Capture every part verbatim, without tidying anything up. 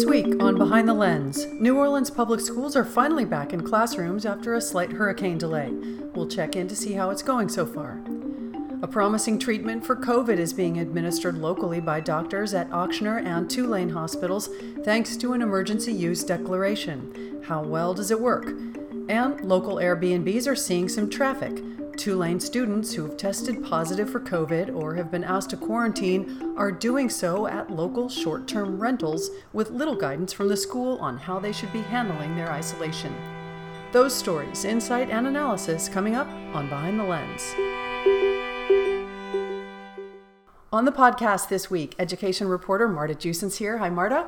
This week on Behind the Lens, New Orleans public schools are finally back in classrooms after a slight hurricane delay. We'll check in to see how it's going so far. A promising treatment for COVID is being administered locally by doctors at Ochsner and Tulane hospitals thanks to an emergency use declaration. How well does it work? And local Airbnbs are seeing some traffic. Tulane students who've tested positive for COVID or have been asked to quarantine are doing so at local short-term rentals with little guidance from the school on how they should be handling their isolation. Those stories, insight, and analysis coming up on Behind the Lens. On the podcast this week, education reporter Marta Jusens here. Hi, Marta.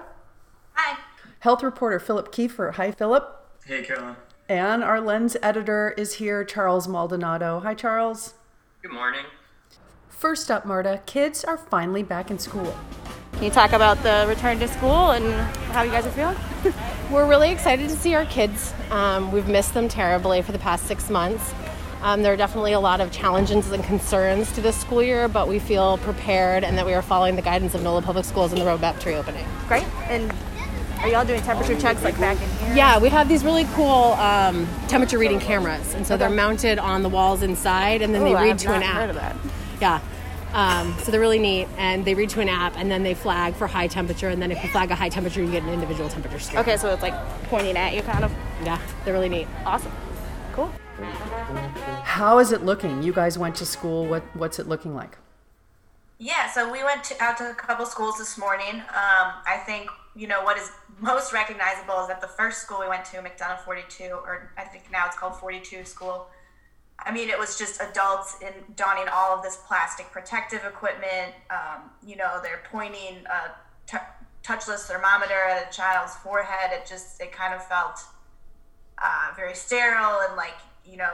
Hi. Health reporter Philip Kiefer. Hi, Philip. Hey, Caroline. And our Lens editor is here, Charles Maldonado. Hi, Charles. Good morning. First up, Marta, kids are finally back in school. Can you talk about the return to school and how you guys are feeling? We're really excited to see our kids. Um, we've missed them terribly for the past six months. Um, there are definitely a lot of challenges and concerns to this school year, but we feel prepared and that we are following the guidance of NOLA Public Schools and the roadmap to reopening. Great. And are y'all doing temperature checks like back in here? Yeah, we have these really cool um, temperature reading cameras, and so they're mounted on the walls inside, and then Ooh, they read to an app. I have not heard of that. Yeah, um, so they're really neat, and they read to an app, and then they flag for high temperature, and then if you flag a high temperature, you get an individual temperature score. Okay, so it's like pointing at you, kind of. Yeah, they're really neat. Awesome, cool. How is it looking? You guys went to school. What What's it looking like? Yeah, so we went to, out to a couple schools this morning. Um, I think. You know, what is most recognizable is that the first school we went to, McDonough forty-two, or I think now it's called forty-two school, I mean, it was just adults in donning all of this plastic protective equipment. Um, you know, they're pointing a t- touchless thermometer at a child's forehead. It just, it kind of felt uh, very sterile and like, you know,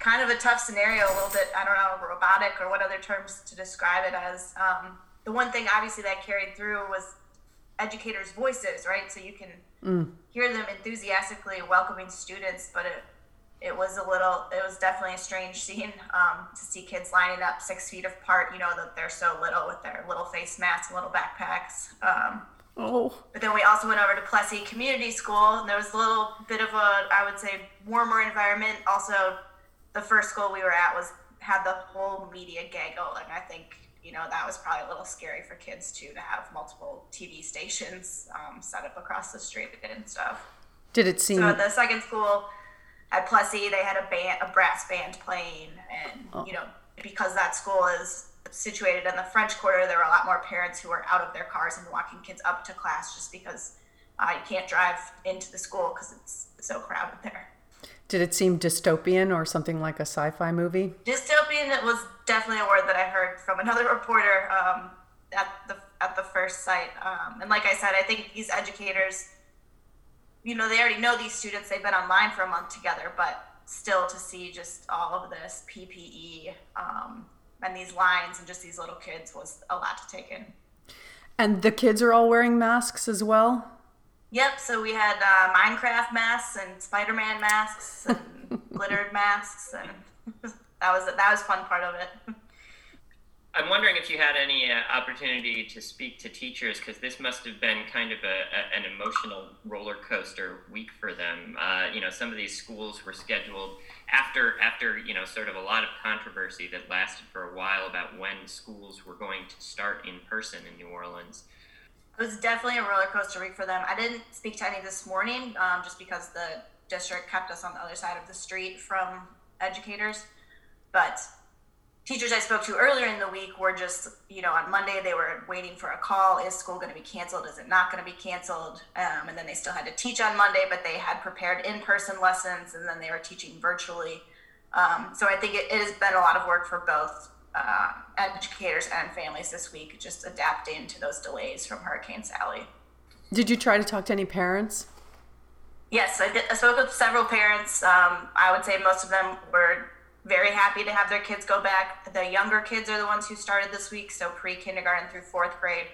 kind of a tough scenario, a little bit, I don't know, robotic or what other terms to describe it as. Um, the one thing obviously that carried through was educators' voices, right? So you can mm. hear them enthusiastically welcoming students, but it it was a little, it was definitely a strange scene um, to see kids lining up six feet apart, you know, that they're so little with their little face masks and little backpacks. Um, oh. But then we also went over to Plessy Community School, and there was a little bit of a, I would say, warmer environment. Also, the first school we were at was had the whole media gaggle, and I think you know, that was probably a little scary for kids, too, to have multiple T V stations um, set up across the street and stuff. Did it seem... So at the second school at Plessy, they had a band, a brass band playing. And, oh. you know, because that school is situated in the French Quarter, there were a lot more parents who were out of their cars and walking kids up to class just because uh, you can't drive into the school because it's so crowded there. Did it seem dystopian or something like a sci-fi movie? Dystopian was definitely a word that I heard from another reporter um, at the at the first site. Um, and like I said, I think these educators, you know, they already know these students. They've been online for a month together, but still to see just all of this P P E um, and these lines and just these little kids was a lot to take in. And the kids are all wearing masks as well? Yep, so we had uh, Minecraft masks and Spider-Man masks and glittered masks, and that was that was a fun part of it. I'm wondering if you had any uh, opportunity to speak to teachers, because this must have been kind of a, a, an emotional roller coaster week for them. Uh, you know, some of these schools were scheduled after after you know sort of a lot of controversy that lasted for a while about when schools were going to start in person in New Orleans. It was definitely a roller coaster week for them. I didn't speak to any this morning um, just because the district kept us on the other side of the street from educators. But teachers I spoke to earlier in the week were just, you know, on Monday they were waiting for a call. Is school going to be canceled? Is it not going to be canceled? Um, and then they still had to teach on Monday, but they had prepared in-person lessons and then they were teaching virtually. Um, so I think it, it has been a lot of work for both Uh, educators and families this week, just adapting to those delays from Hurricane Sally. Did you try to talk to any parents? Yes, I, did, I spoke with several parents. Um, I would say most of them were very happy to have their kids go back. The younger kids are the ones who started this week, so pre-kindergarten through fourth grade.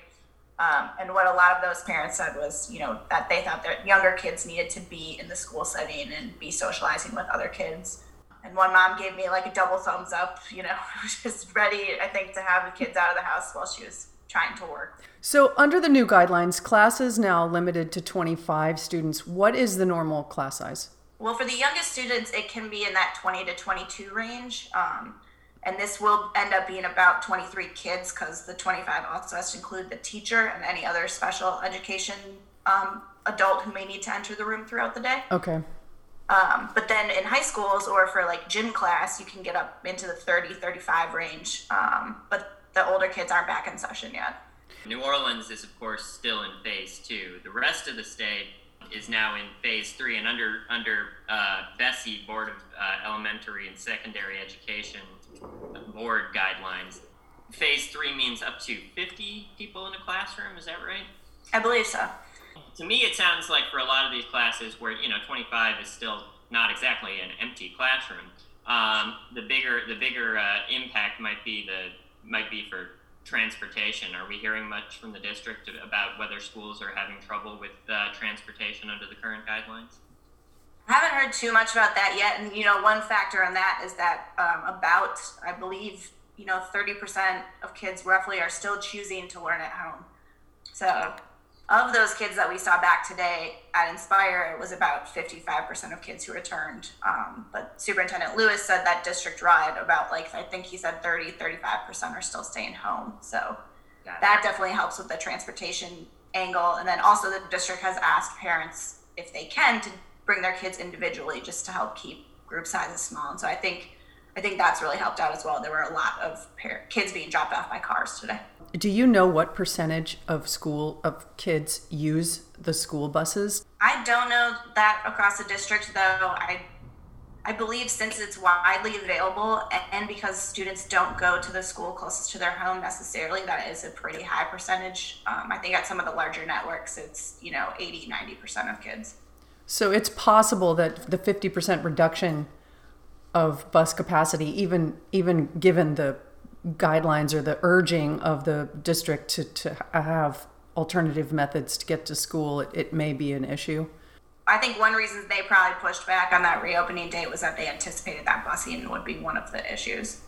Um, and what a lot of those parents said was, you know, that they thought their younger kids needed to be in the school setting and be socializing with other kids. And one mom gave me like a double thumbs up, you know, just ready, I think, to have the kids out of the house while she was trying to work. So under the new guidelines, class is now limited to twenty-five students. What is the normal class size? Well, for the youngest students, it can be in that twenty to twenty-two range. Um, and this will end up being about twenty-three kids, because the twenty-five also has to include the teacher and any other special education um, adult who may need to enter the room throughout the day. Okay. Um, but then in high schools or for like gym class, you can get up into the thirty, thirty-five range. Um, but the older kids aren't back in session yet. New Orleans is, of course, still in phase two. The rest of the state is now in phase three, and under under uh, BESI, Board of uh, Elementary and Secondary Education Board guidelines. Phase three means up to fifty people in a classroom. Is that right? I believe so. To me, it sounds like for a lot of these classes where, you know, twenty-five is still not exactly an empty classroom, um, the bigger the bigger uh, impact might be the might be for transportation. Are we hearing much from the district about whether schools are having trouble with uh, transportation under the current guidelines? I haven't heard too much about that yet. And, you know, one factor on that is that um, about, I believe, you know, thirty percent of kids roughly are still choosing to learn at home. So of those kids that we saw back today at Inspire, it was about fifty-five percent of kids who returned. Um, but Superintendent Lewis said that district-wide about, like, I think he said thirty, thirty-five percent are still staying home. So that definitely helps with the transportation angle. And then also the district has asked parents, if they can, to bring their kids individually just to help keep group sizes small. And so I think I think that's really helped out as well. There were a lot of parents, kids being dropped off by cars today. Do you know what percentage of school of kids use the school buses? I don't know that across the district, though. I I believe since it's widely available and because students don't go to the school closest to their home necessarily, that is a pretty high percentage. Um, I think at some of the larger networks, it's, you know, eighty, ninety percent of kids. So it's possible that the fifty percent reduction of bus capacity, even even given the guidelines or the urging of the district to, to have alternative methods to get to school, it, it may be an issue. I think one reason they probably pushed back on that reopening date was that they anticipated that busing would be one of the issues.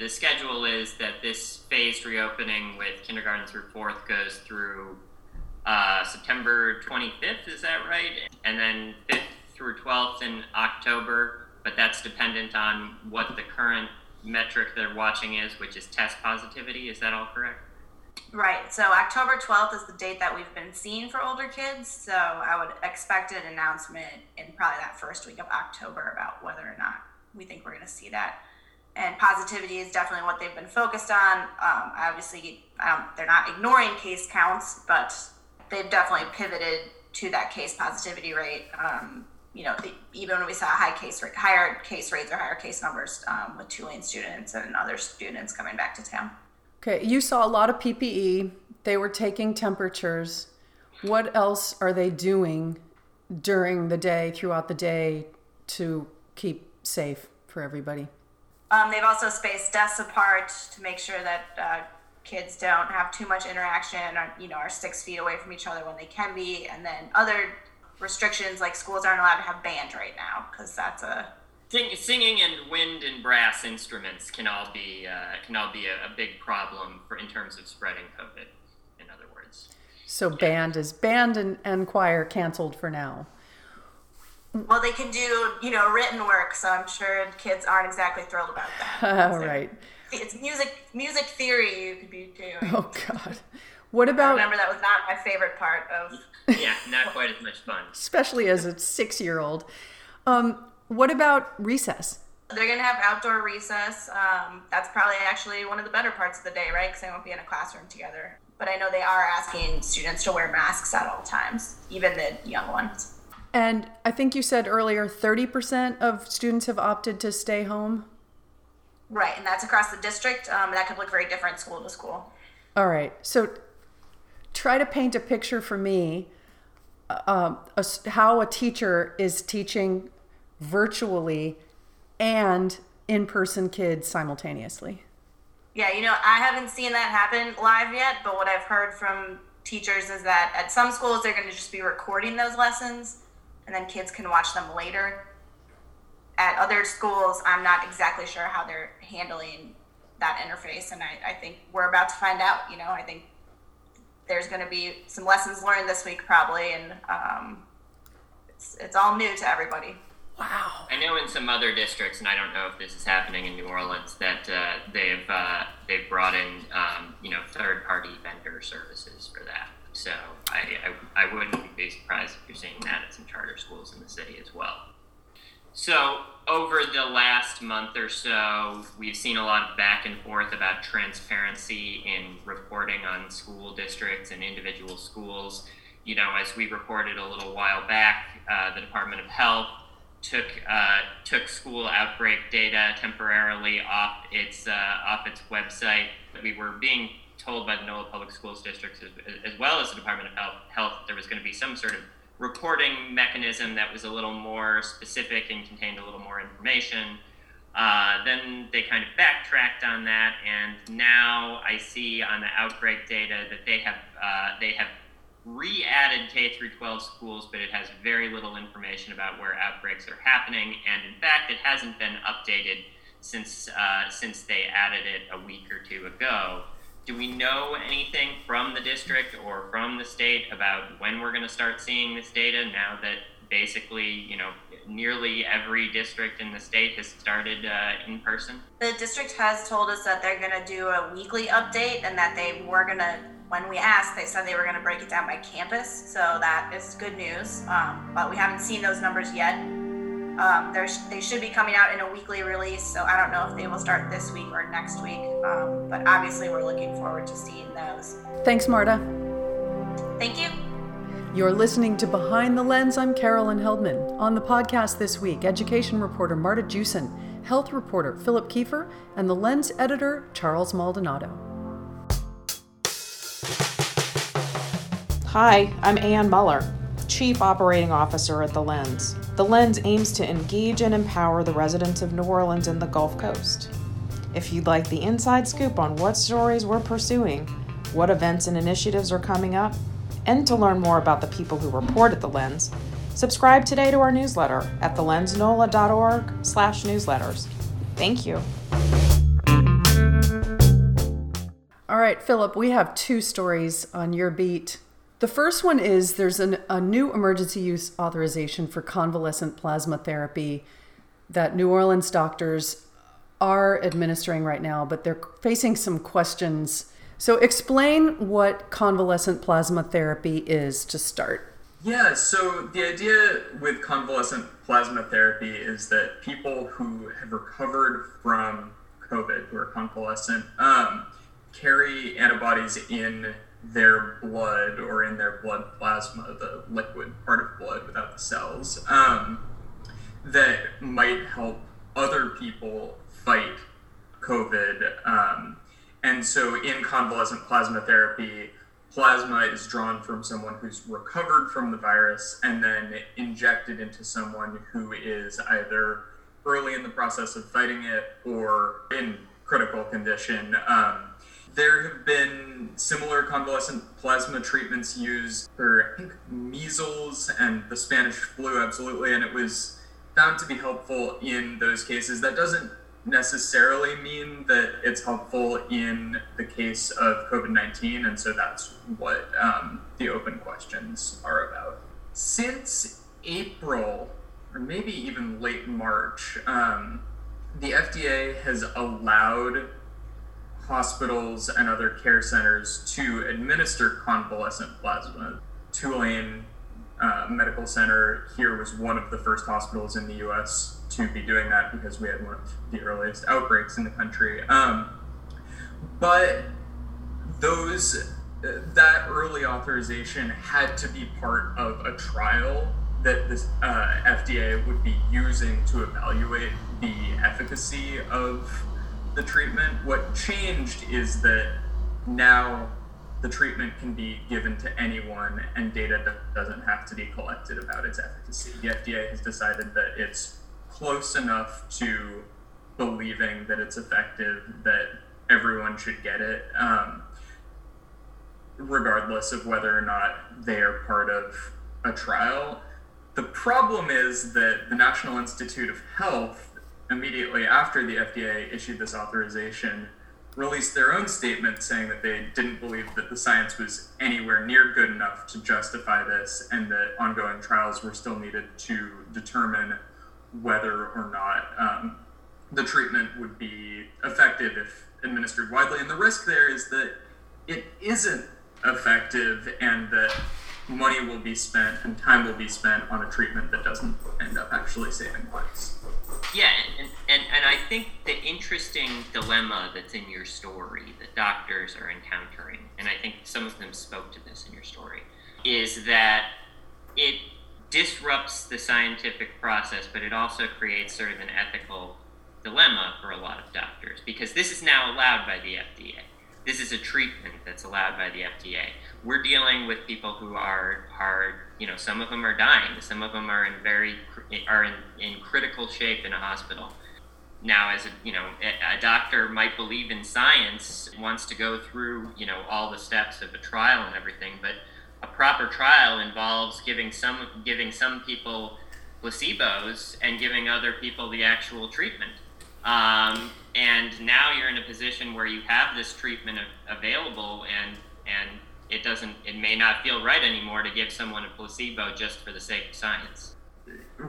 The schedule is that this phased reopening with kindergarten through fourth goes through uh, September twenty-fifth, is that right? And then fifth through twelfth in October, but that's dependent on what the current metric they're watching is, which is test positivity. Is that all correct? Right. So October twelfth is the date that we've been seeing for older kids. So I would expect an announcement in probably that first week of October about whether or not we think we're going to see that. And positivity is definitely what they've been focused on. Um, obviously, um, they're not ignoring case counts, but they've definitely pivoted to that case positivity rate. Um, You know, even when we saw high case rate, higher case rates or higher case numbers um, with Tulane students and other students coming back to town. Okay, you saw a lot of P P E. They were taking temperatures. What else are they doing during the day, throughout the day, to keep safe for everybody? Um, they've also spaced desks apart to make sure that uh, kids don't have too much interaction, or, you know, are six feet away from each other when they can be, and then other restrictions like schools aren't allowed to have band right now because that's a Sing, singing and wind and brass instruments can all be uh, can all be a, a big problem for in terms of spreading COVID. In other words, so yeah. band is band and, and choir canceled for now. Well, they can do you know written work, so I'm sure kids aren't exactly thrilled about that. All so right, it's music music theory you could be doing. Oh God. What about? I remember that was not my favorite part of. Yeah, not quite as much fun. Especially as a six-year-old. Um, what about recess? They're going to have outdoor recess. Um, that's probably actually one of the better parts of the day, right? Because they won't be in a classroom together. But I know they are asking students to wear masks at all times, even the young ones. And I think you said earlier, thirty percent of students have opted to stay home. Right, and that's across the district. Um, that could look very different school to school. All right, so try to paint a picture for me um, a, how a teacher is teaching virtually and in-person kids simultaneously. Yeah, you know, I haven't seen that happen live yet, but what I've heard from teachers is that at some schools, they're going to just be recording those lessons and then kids can watch them later. At other schools, I'm not exactly sure how they're handling that interface. And I, I think we're about to find out, you know, I think there's going to be some lessons learned this week probably, and um, it's, it's all new to everybody. Wow. I know in some other districts, and I don't know if this is happening in New Orleans, that uh, they've uh, they've brought in um, you know third-party vendor services for that. So I, I I wouldn't be surprised if you're seeing that at some charter schools in the city as well. So over the last month or so, we've seen a lot of back and forth about transparency in reporting on school districts and individual schools. You know, as we reported a little while back, uh, the Department of Health took uh, took school outbreak data temporarily off its uh, off its website. We were being told by the NOLA Public Schools districts, as, as well as the Department of Health, Health, there was going to be some sort of reporting mechanism that was a little more specific and contained a little more information. Uh, then they kind of backtracked on that, and now I see on the outbreak data that they have uh, they have. re-added K through twelve schools, but it has very little information about where outbreaks are happening, and in fact it hasn't been updated since uh, since they added it a week or two ago. Do we know anything from the district or from the state about when we're going to start seeing this data, now that basically, you know, nearly every district in the state has started uh, in person? The district has told us that they're going to do a weekly update, and that they were going to, when we asked, they said they were going to break it down by campus, so that is good news. Um, but we haven't seen those numbers yet. Um, they should be coming out in a weekly release, so I don't know if they will start this week or next week. Um, but obviously, we're looking forward to seeing those. Thanks, Marta. Thank you. You're listening to Behind the Lens. I'm Carolyn Heldman. On the podcast this week, education reporter Marta Jusens, health reporter Philip Kiefer, and the Lens editor Charles Maldonado. Hi, I'm Ann Muller, Chief Operating Officer at The Lens. The Lens aims to engage and empower the residents of New Orleans and the Gulf Coast. If you'd like the inside scoop on what stories we're pursuing, what events and initiatives are coming up, and to learn more about the people who report at The Lens, subscribe today to our newsletter at thelensnola dot org slash newsletters. Thank you. All right, Philip, we have two stories on your beat. The first one is there's an, a new emergency use authorization for convalescent plasma therapy that New Orleans doctors are administering right now, but they're facing some questions. So explain what convalescent plasma therapy is to start. Yeah, so the idea with convalescent plasma therapy is that people who have recovered from COVID, who are convalescent, um, carry antibodies in their blood, or in their blood plasma, the liquid part of blood without the cells, um, that might help other people fight COVID. Um, and so in convalescent plasma therapy, plasma is drawn from someone who's recovered from the virus and then injected into someone who is either early in the process of fighting it or in critical condition. Um, There have been similar convalescent plasma treatments used for, I think, measles and the Spanish flu, absolutely, and it was found to be helpful in those cases. That doesn't necessarily mean that it's helpful in the case of COVID nineteen, and so that's what um, the open questions are about. Since April, or maybe even late March, um, the F D A has allowed hospitals and other care centers to administer convalescent plasma. Tulane uh, Medical Center here was one of the first hospitals in the U S to be doing that, because we had one of the earliest outbreaks in the country. Um, but those that early authorization had to be part of a trial that the uh, F D A would be using to evaluate the efficacy of the treatment. What changed is that now the treatment can be given to anyone, and data doesn't have to be collected about its efficacy. The F D A has decided that it's close enough to believing that it's effective that everyone should get it, um, regardless of whether or not they are part of a trial. The problem is that the National Institute of Health, immediately after the F D A issued this authorization, released their own statement saying that they didn't believe that the science was anywhere near good enough to justify this, and that ongoing trials were still needed to determine whether or not um, the treatment would be effective if administered widely. And the risk there is that it isn't effective, and that money will be spent and time will be spent on a treatment that doesn't end up actually saving lives. Yeah, and, and, and I think the interesting dilemma that's in your story that doctors are encountering, and I think some of them spoke to this in your story, is that it disrupts the scientific process, but it also creates sort of an ethical dilemma for a lot of doctors, because this is now allowed by the F D A. This is a treatment that's allowed by the F D A. We're dealing with people who are, are, you know, some of them are dying, some of them are in very, are in, in critical shape in a hospital. Now, as a, you know, a doctor might believe in science, wants to go through, you know, all the steps of a trial and everything, but a proper trial involves giving some, giving some people placebos and giving other people the actual treatment. Um, and now you're in a position where you have this treatment of, available, and and it doesn't, it may not feel right anymore to give someone a placebo just for the sake of science.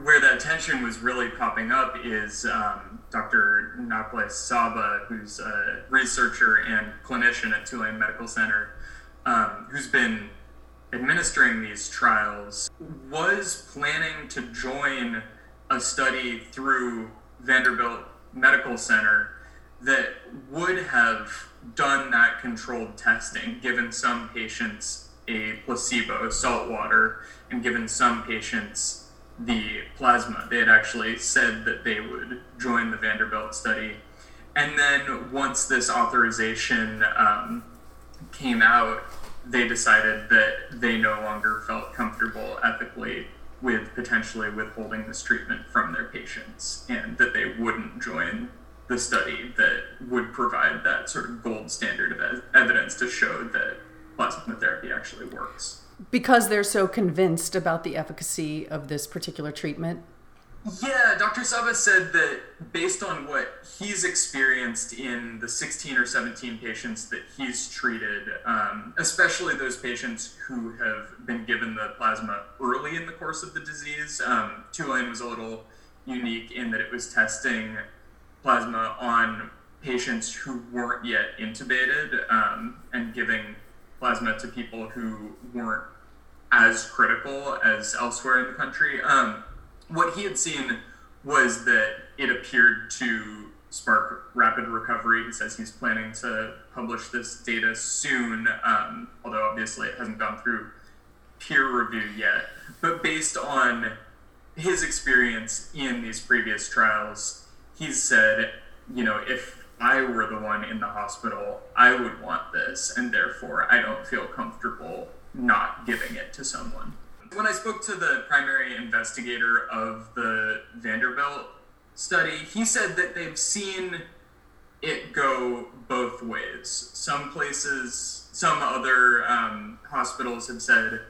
Where that tension was really popping up is um, Doctor Nabil Saba, who's a researcher and clinician at Tulane Medical Center, um, who's been administering these trials, was planning to join a study through Vanderbilt Medical Center that would have done that controlled testing, given some patients a placebo, salt water, and given some patients the plasma. They had actually said that they would join the Vanderbilt study. And then once this authorization um, came out, they decided that they no longer felt comfortable ethically with potentially withholding this treatment from their patients, and that they wouldn't join the study that would provide that sort of gold standard of evidence to show that plasma therapy actually works. Because they're so convinced about the efficacy of this particular treatment? Yeah, Doctor Saba said that based on what he's experienced in the sixteen or seventeen patients that he's treated, um, especially those patients who have been given the plasma early in the course of the disease, um, Tulane was a little unique in that it was testing plasma on patients who weren't yet intubated, um, and giving plasma to people who weren't as critical as elsewhere in the country. Um, What he had seen was that it appeared to spark rapid recovery. He says he's planning to publish this data soon, um, although obviously it hasn't gone through peer review yet. But based on his experience in these previous trials, he said, you know, if I were the one in the hospital, I would want this, and therefore I don't feel comfortable not giving it to someone. When I spoke to the primary investigator of the Vanderbilt study, he said that they've seen it go both ways. Some places, some other um, hospitals have said,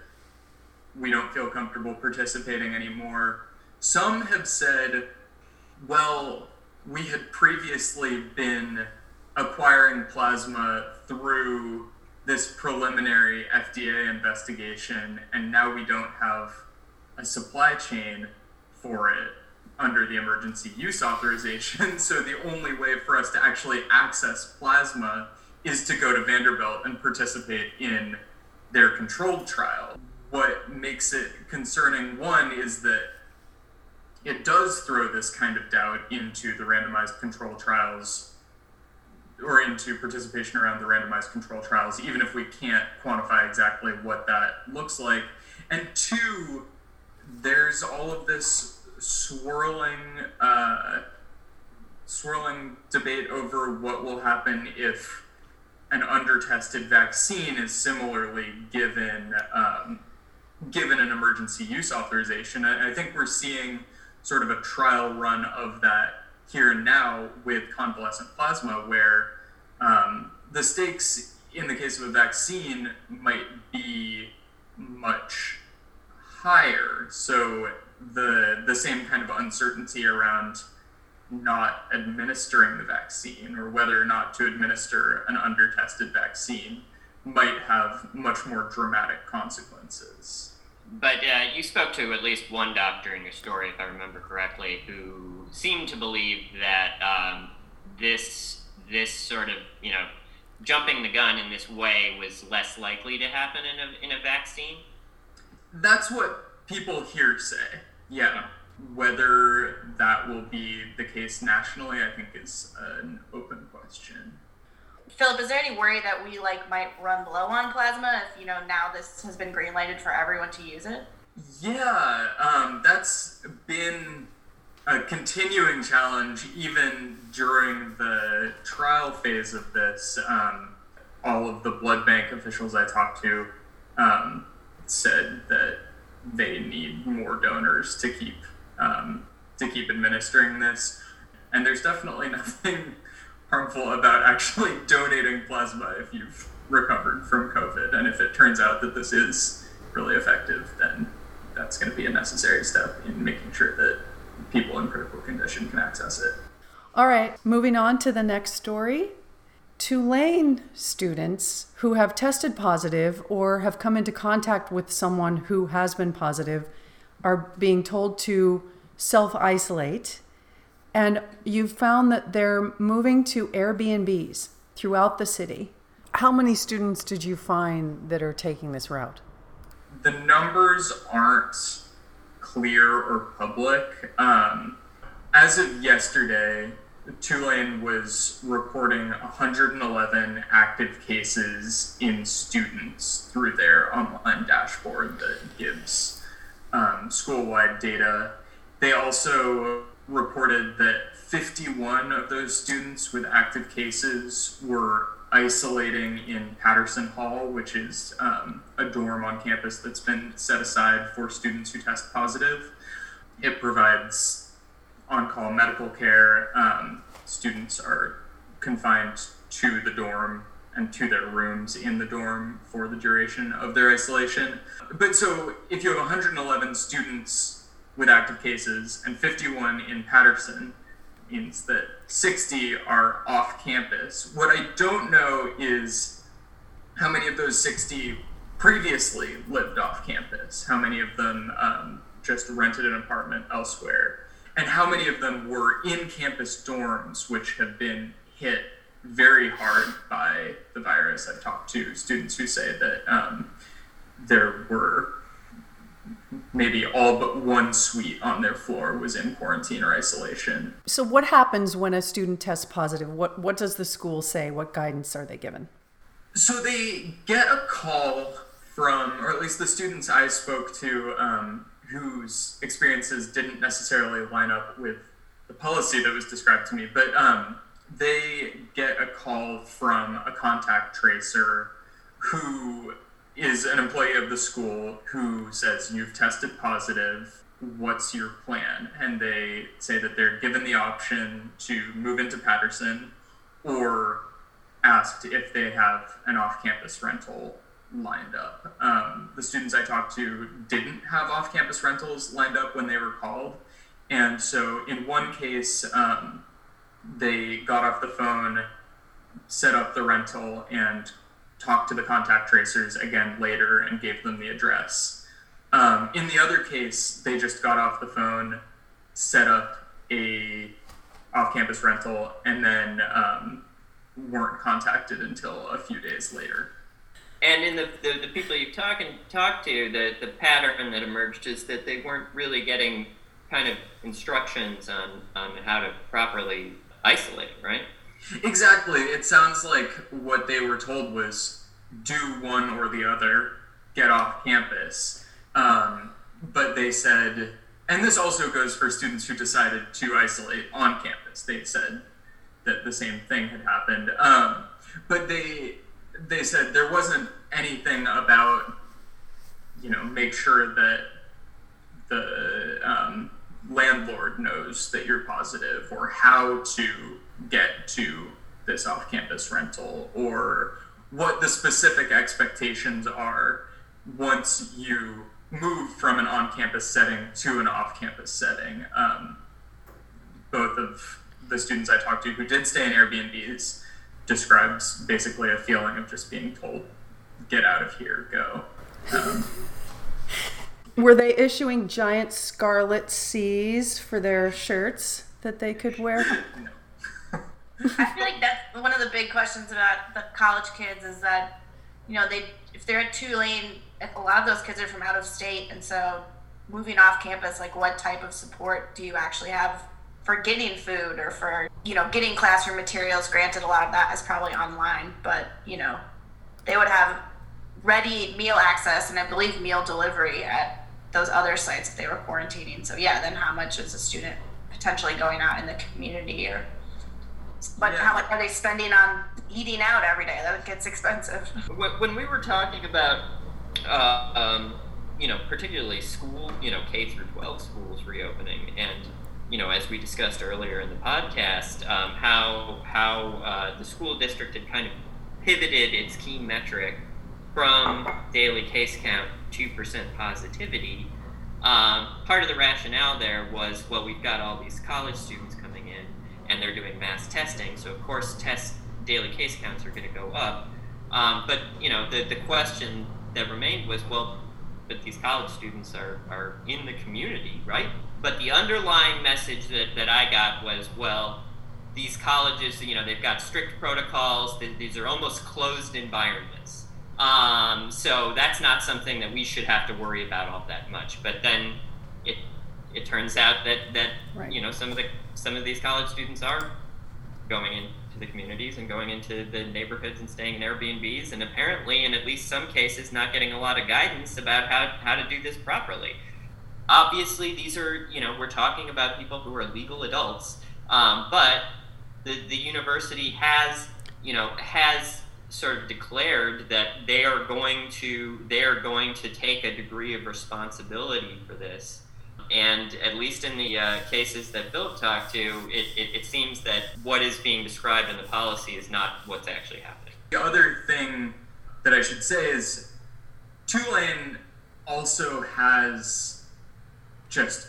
we don't feel comfortable participating anymore. Some have said, well, we had previously been acquiring plasma through this preliminary F D A investigation, and now we don't have a supply chain for it under the emergency use authorization. So the only way for us to actually access plasma is to go to Vanderbilt and participate in their controlled trial. What makes it concerning, one, is that it does throw this kind of doubt into the randomized control trials, or into participation around the randomized control trials, even if we can't quantify exactly what that looks like. And two, there's all of this swirling, uh, swirling debate over what will happen if an under-tested vaccine is similarly given, um, given an emergency use authorization. I, I think we're seeing sort of a trial run of that here and now with convalescent plasma, where um, the stakes in the case of a vaccine might be much higher. So the the same kind of uncertainty around not administering the vaccine, or whether or not to administer an under-tested vaccine, might have much more dramatic consequences. But uh, you spoke to at least one doctor in your story, if I remember correctly, who seemed to believe that um, this this sort of, you know, jumping the gun in this way was less likely to happen in a, in a vaccine? That's what people here say, yeah. Whether that will be the case nationally, I think, is an open question. Philip, is there any worry that we like might run low on plasma if, you know, now this has been greenlighted for everyone to use it? Yeah, um, that's been a continuing challenge even during the trial phase of this. Um, all of the blood bank officials I talked to um, said that they need more donors to keep um, to keep administering this, and there's definitely nothing harmful about actually donating plasma if you've recovered from COVID. And if it turns out that this is really effective, then that's going to be a necessary step in making sure that people in critical condition can access it. All right, moving on to the next story. Tulane students who have tested positive or have come into contact with someone who has been positive are being told to self-isolate. And you've found that they're moving to Airbnbs throughout the city. How many students did you find that are taking this route? The numbers aren't clear or public. Um, as of yesterday, Tulane was reporting one hundred eleven active cases in students through their online dashboard that gives um, school-wide data. They also reported that fifty-one of those students with active cases were isolating in Patterson Hall, which is um, a dorm on campus that's been set aside for students who test positive. It provides on-call medical care. Um, students are confined to the dorm and to their rooms in the dorm for the duration of their isolation. But so if you have one hundred eleven students with active cases and fifty-one in Patterson, means that sixty are off campus. What I don't know is how many of those sixty previously lived off campus, how many of them um, just rented an apartment elsewhere, and how many of them were in campus dorms, which have been hit very hard by the virus. I've talked to students who say that um, there were maybe all but one suite on their floor was in quarantine or isolation. So what happens when a student tests positive? What, what does the school say? What guidance are they given? So they get a call from, or at least the students I spoke to, um, whose experiences didn't necessarily line up with the policy that was described to me, but um, they get a call from a contact tracer who is an employee of the school who says, "You've tested positive, what's your plan?" And they say that they're given the option to move into Patterson or asked if they have an off-campus rental lined up. Um, the students I talked to didn't have off-campus rentals lined up when they were called. And so in one case, um, they got off the phone, set up the rental, and talked to the contact tracers again later and gave them the address. Um, in the other case, they just got off the phone, set up a off-campus rental, and then um, weren't contacted until a few days later. And in the, the, the people you've talk and, talked to, the, the pattern that emerged is that they weren't really getting kind of instructions on, on how to properly isolate, right? Exactly. It sounds like what they were told was do one or the other, get off campus. Um, but they said, and this also goes for students who decided to isolate on campus. They said that the same thing had happened. Um, but they... They said there wasn't anything about, you know, make sure that the um, landlord knows that you're positive, or how to get to this off-campus rental, or what the specific expectations are once you move from an on-campus setting to an off-campus setting. Um, both of the students I talked to who did stay in Airbnbs described basically a feeling of just being told, get out of here, go. Um, Were they issuing giant scarlet C's for their shirts that they could wear? No. I feel like that's one of the big questions about the college kids is that, you know, they if they're at Tulane, a lot of those kids are from out of state, and so moving off campus, like what type of support do you actually have for getting food or for, you know, getting classroom materials? Granted, a lot of that is probably online, but, you know, they would have ready meal access and I believe meal delivery at those other sites that they were quarantining. So yeah, then how much is a student potentially going out in the community or... But yeah. How much are they spending on eating out every day? That gets expensive. When we were talking about, uh, um, you know, particularly school, you know, K through twelve schools reopening, and you know, as we discussed earlier in the podcast, um, how how uh, the school district had kind of pivoted its key metric from daily case count to percent positivity. Um, part of the rationale there was, well, we've got all these college students coming in, and they're doing mass testing, so of course test daily case counts are going to go up. Um, but you know, the, the question that remained was, well, but these college students are, are in the community, right? But the underlying message that, that I got was, well, these colleges, you know, they've got strict protocols, they, these are almost closed environments. Um, so that's not something that we should have to worry about all that much. But then it it turns out that, that right. you know, some of the some of these college students are going into the communities and going into the neighborhoods and staying in Airbnbs, and apparently in at least some cases not getting a lot of guidance about how, how to do this properly. Obviously, these are, you know, we're talking about people who are legal adults, um, but the, the university has, you know, has sort of declared that they are going to, they are going to take a degree of responsibility for this. And at least in the uh, cases that Philip talked to, it, it, it seems that what is being described in the policy is not what's actually happening. The other thing that I should say is Tulane also has just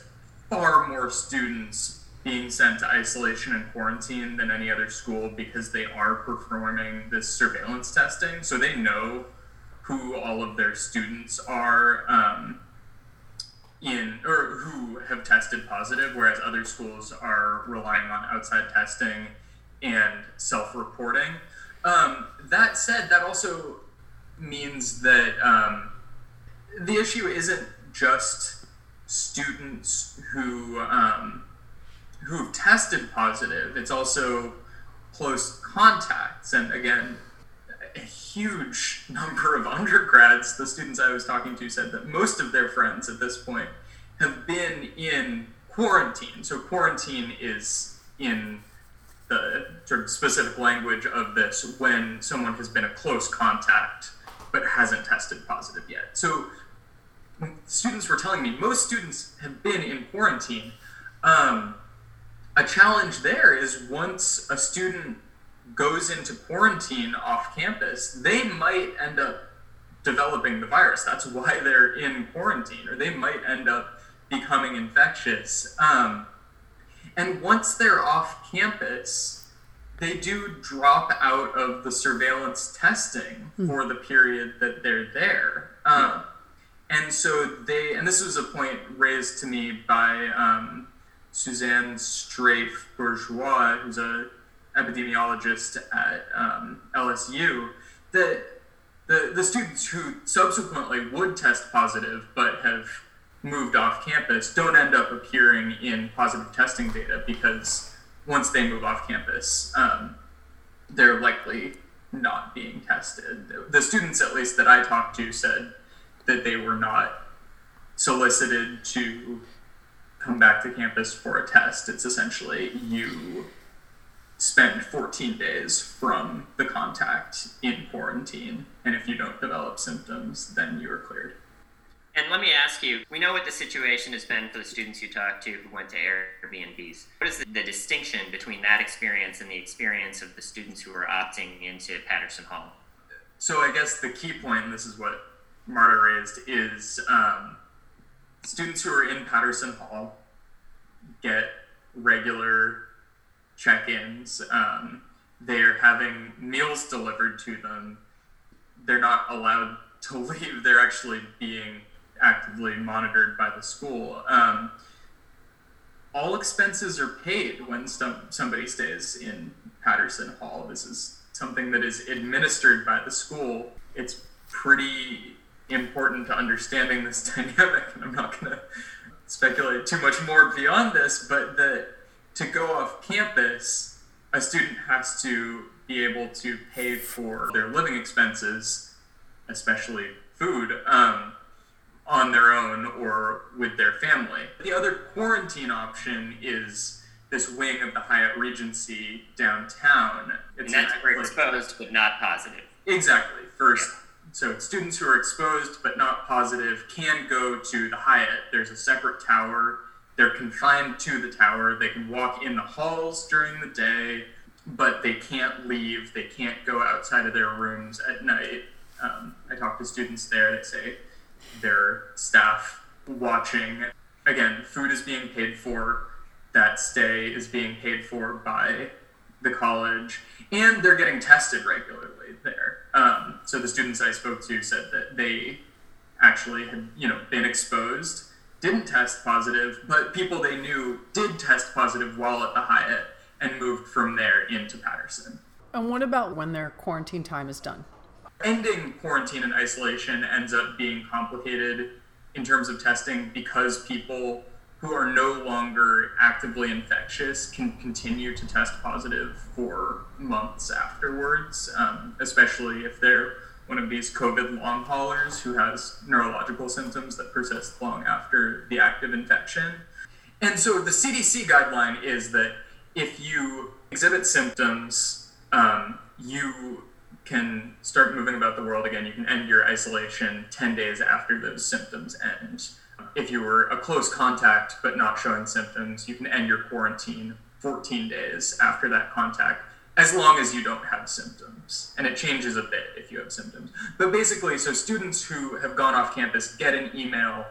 far more students being sent to isolation and quarantine than any other school because they are performing this surveillance testing. So they know who all of their students are, um, in or who have tested positive, whereas other schools are relying on outside testing and self-reporting. Um, that said, that also means that um, the issue isn't just students who um, who've tested positive. It's also close contacts, and again, a huge number of undergrads, the students I was talking to said that most of their friends at this point have been in quarantine. So quarantine is, in the sort of specific language of this, when someone has been a close contact but hasn't tested positive yet. So students were telling me most students have been in quarantine. Um, a challenge there is once a student goes into quarantine off campus, they might end up developing the virus. That's why they're in quarantine, or they might end up becoming infectious. Um, and once they're off campus, they do drop out of the surveillance testing mm. for the period that they're there. Um, and so they, and this was a point raised to me by um, Suzanne Strafe Bourgeois, who's a epidemiologist at um, L S U, that the, the students who subsequently would test positive but have moved off campus don't end up appearing in positive testing data because once they move off campus, um, they're likely not being tested. The students, at least that I talked to, said that they were not solicited to come back to campus for a test. It's essentially you spend fourteen days from the contact in quarantine, and if you don't develop symptoms, then you are cleared. And let me ask you, we know what the situation has been for the students you talked to who went to Airbnbs. What is the, the distinction between that experience and the experience of the students who are opting into Patterson Hall? So I guess the key point, and this is what Marta raised, is um, students who are in Patterson Hall get regular check-ins. Um, they're having meals delivered to them. They're not allowed to leave. They're actually being actively monitored by the school. Um, all expenses are paid when st- somebody stays in Patterson Hall. This is something that is administered by the school. It's pretty important to understanding this dynamic, and I'm not going to speculate too much more beyond this, but that to go off campus, a student has to be able to pay for their living expenses, especially food, um, on their own or with their family. The other quarantine option is this wing of the Hyatt Regency downtown. It's and that's an, where like, exposed but not positive. Exactly. First, yeah. So students who are exposed but not positive can go to the Hyatt. There's a separate tower. They're confined to the tower. They can walk in the halls during the day, but they can't leave. They can't go outside of their rooms at night. Um, I talk to students there. They say their staff watching. Again, food is being paid for. That stay is being paid for by the college, and they're getting tested regularly there. Um, so the students I spoke to said that they actually had, you know, been exposed, didn't test positive, but people they knew did test positive while at the Hyatt and moved from there into Patterson. And what about when their quarantine time is done? Ending quarantine and isolation ends up being complicated in terms of testing because people who are no longer actively infectious can continue to test positive for months afterwards, um, especially if they're one of these COVID long haulers who has neurological symptoms that persist long after the active infection. And so the C D C guideline is that if you exhibit symptoms, um, you can start moving about the world again. You can end your isolation ten days after those symptoms end. If you were a close contact but not showing symptoms, you can end your quarantine fourteen days after that contact, as long as you don't have symptoms. And it changes a bit if you have symptoms. But basically, so students who have gone off campus get an email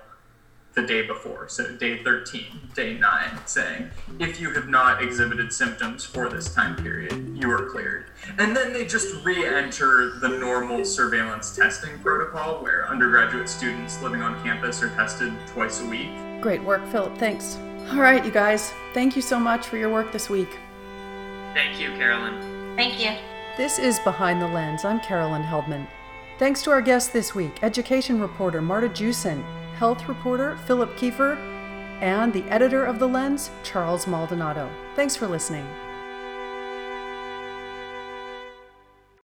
the day before, so day thirteen, day nine, saying, if you have not exhibited symptoms for this time period, you are cleared. And then they just re-enter the normal surveillance testing protocol where undergraduate students living on campus are tested twice a week. Great work, Philip. Thanks. All right, you guys. Thank you so much for your work this week. Thank you, Carolyn. Thank you. This is Behind the Lens. I'm Carolyn Heldman. Thanks to our guests this week, education reporter Marta Jusens, health reporter Philip Kiefer, and the editor of The Lens, Charles Maldonado. Thanks for listening.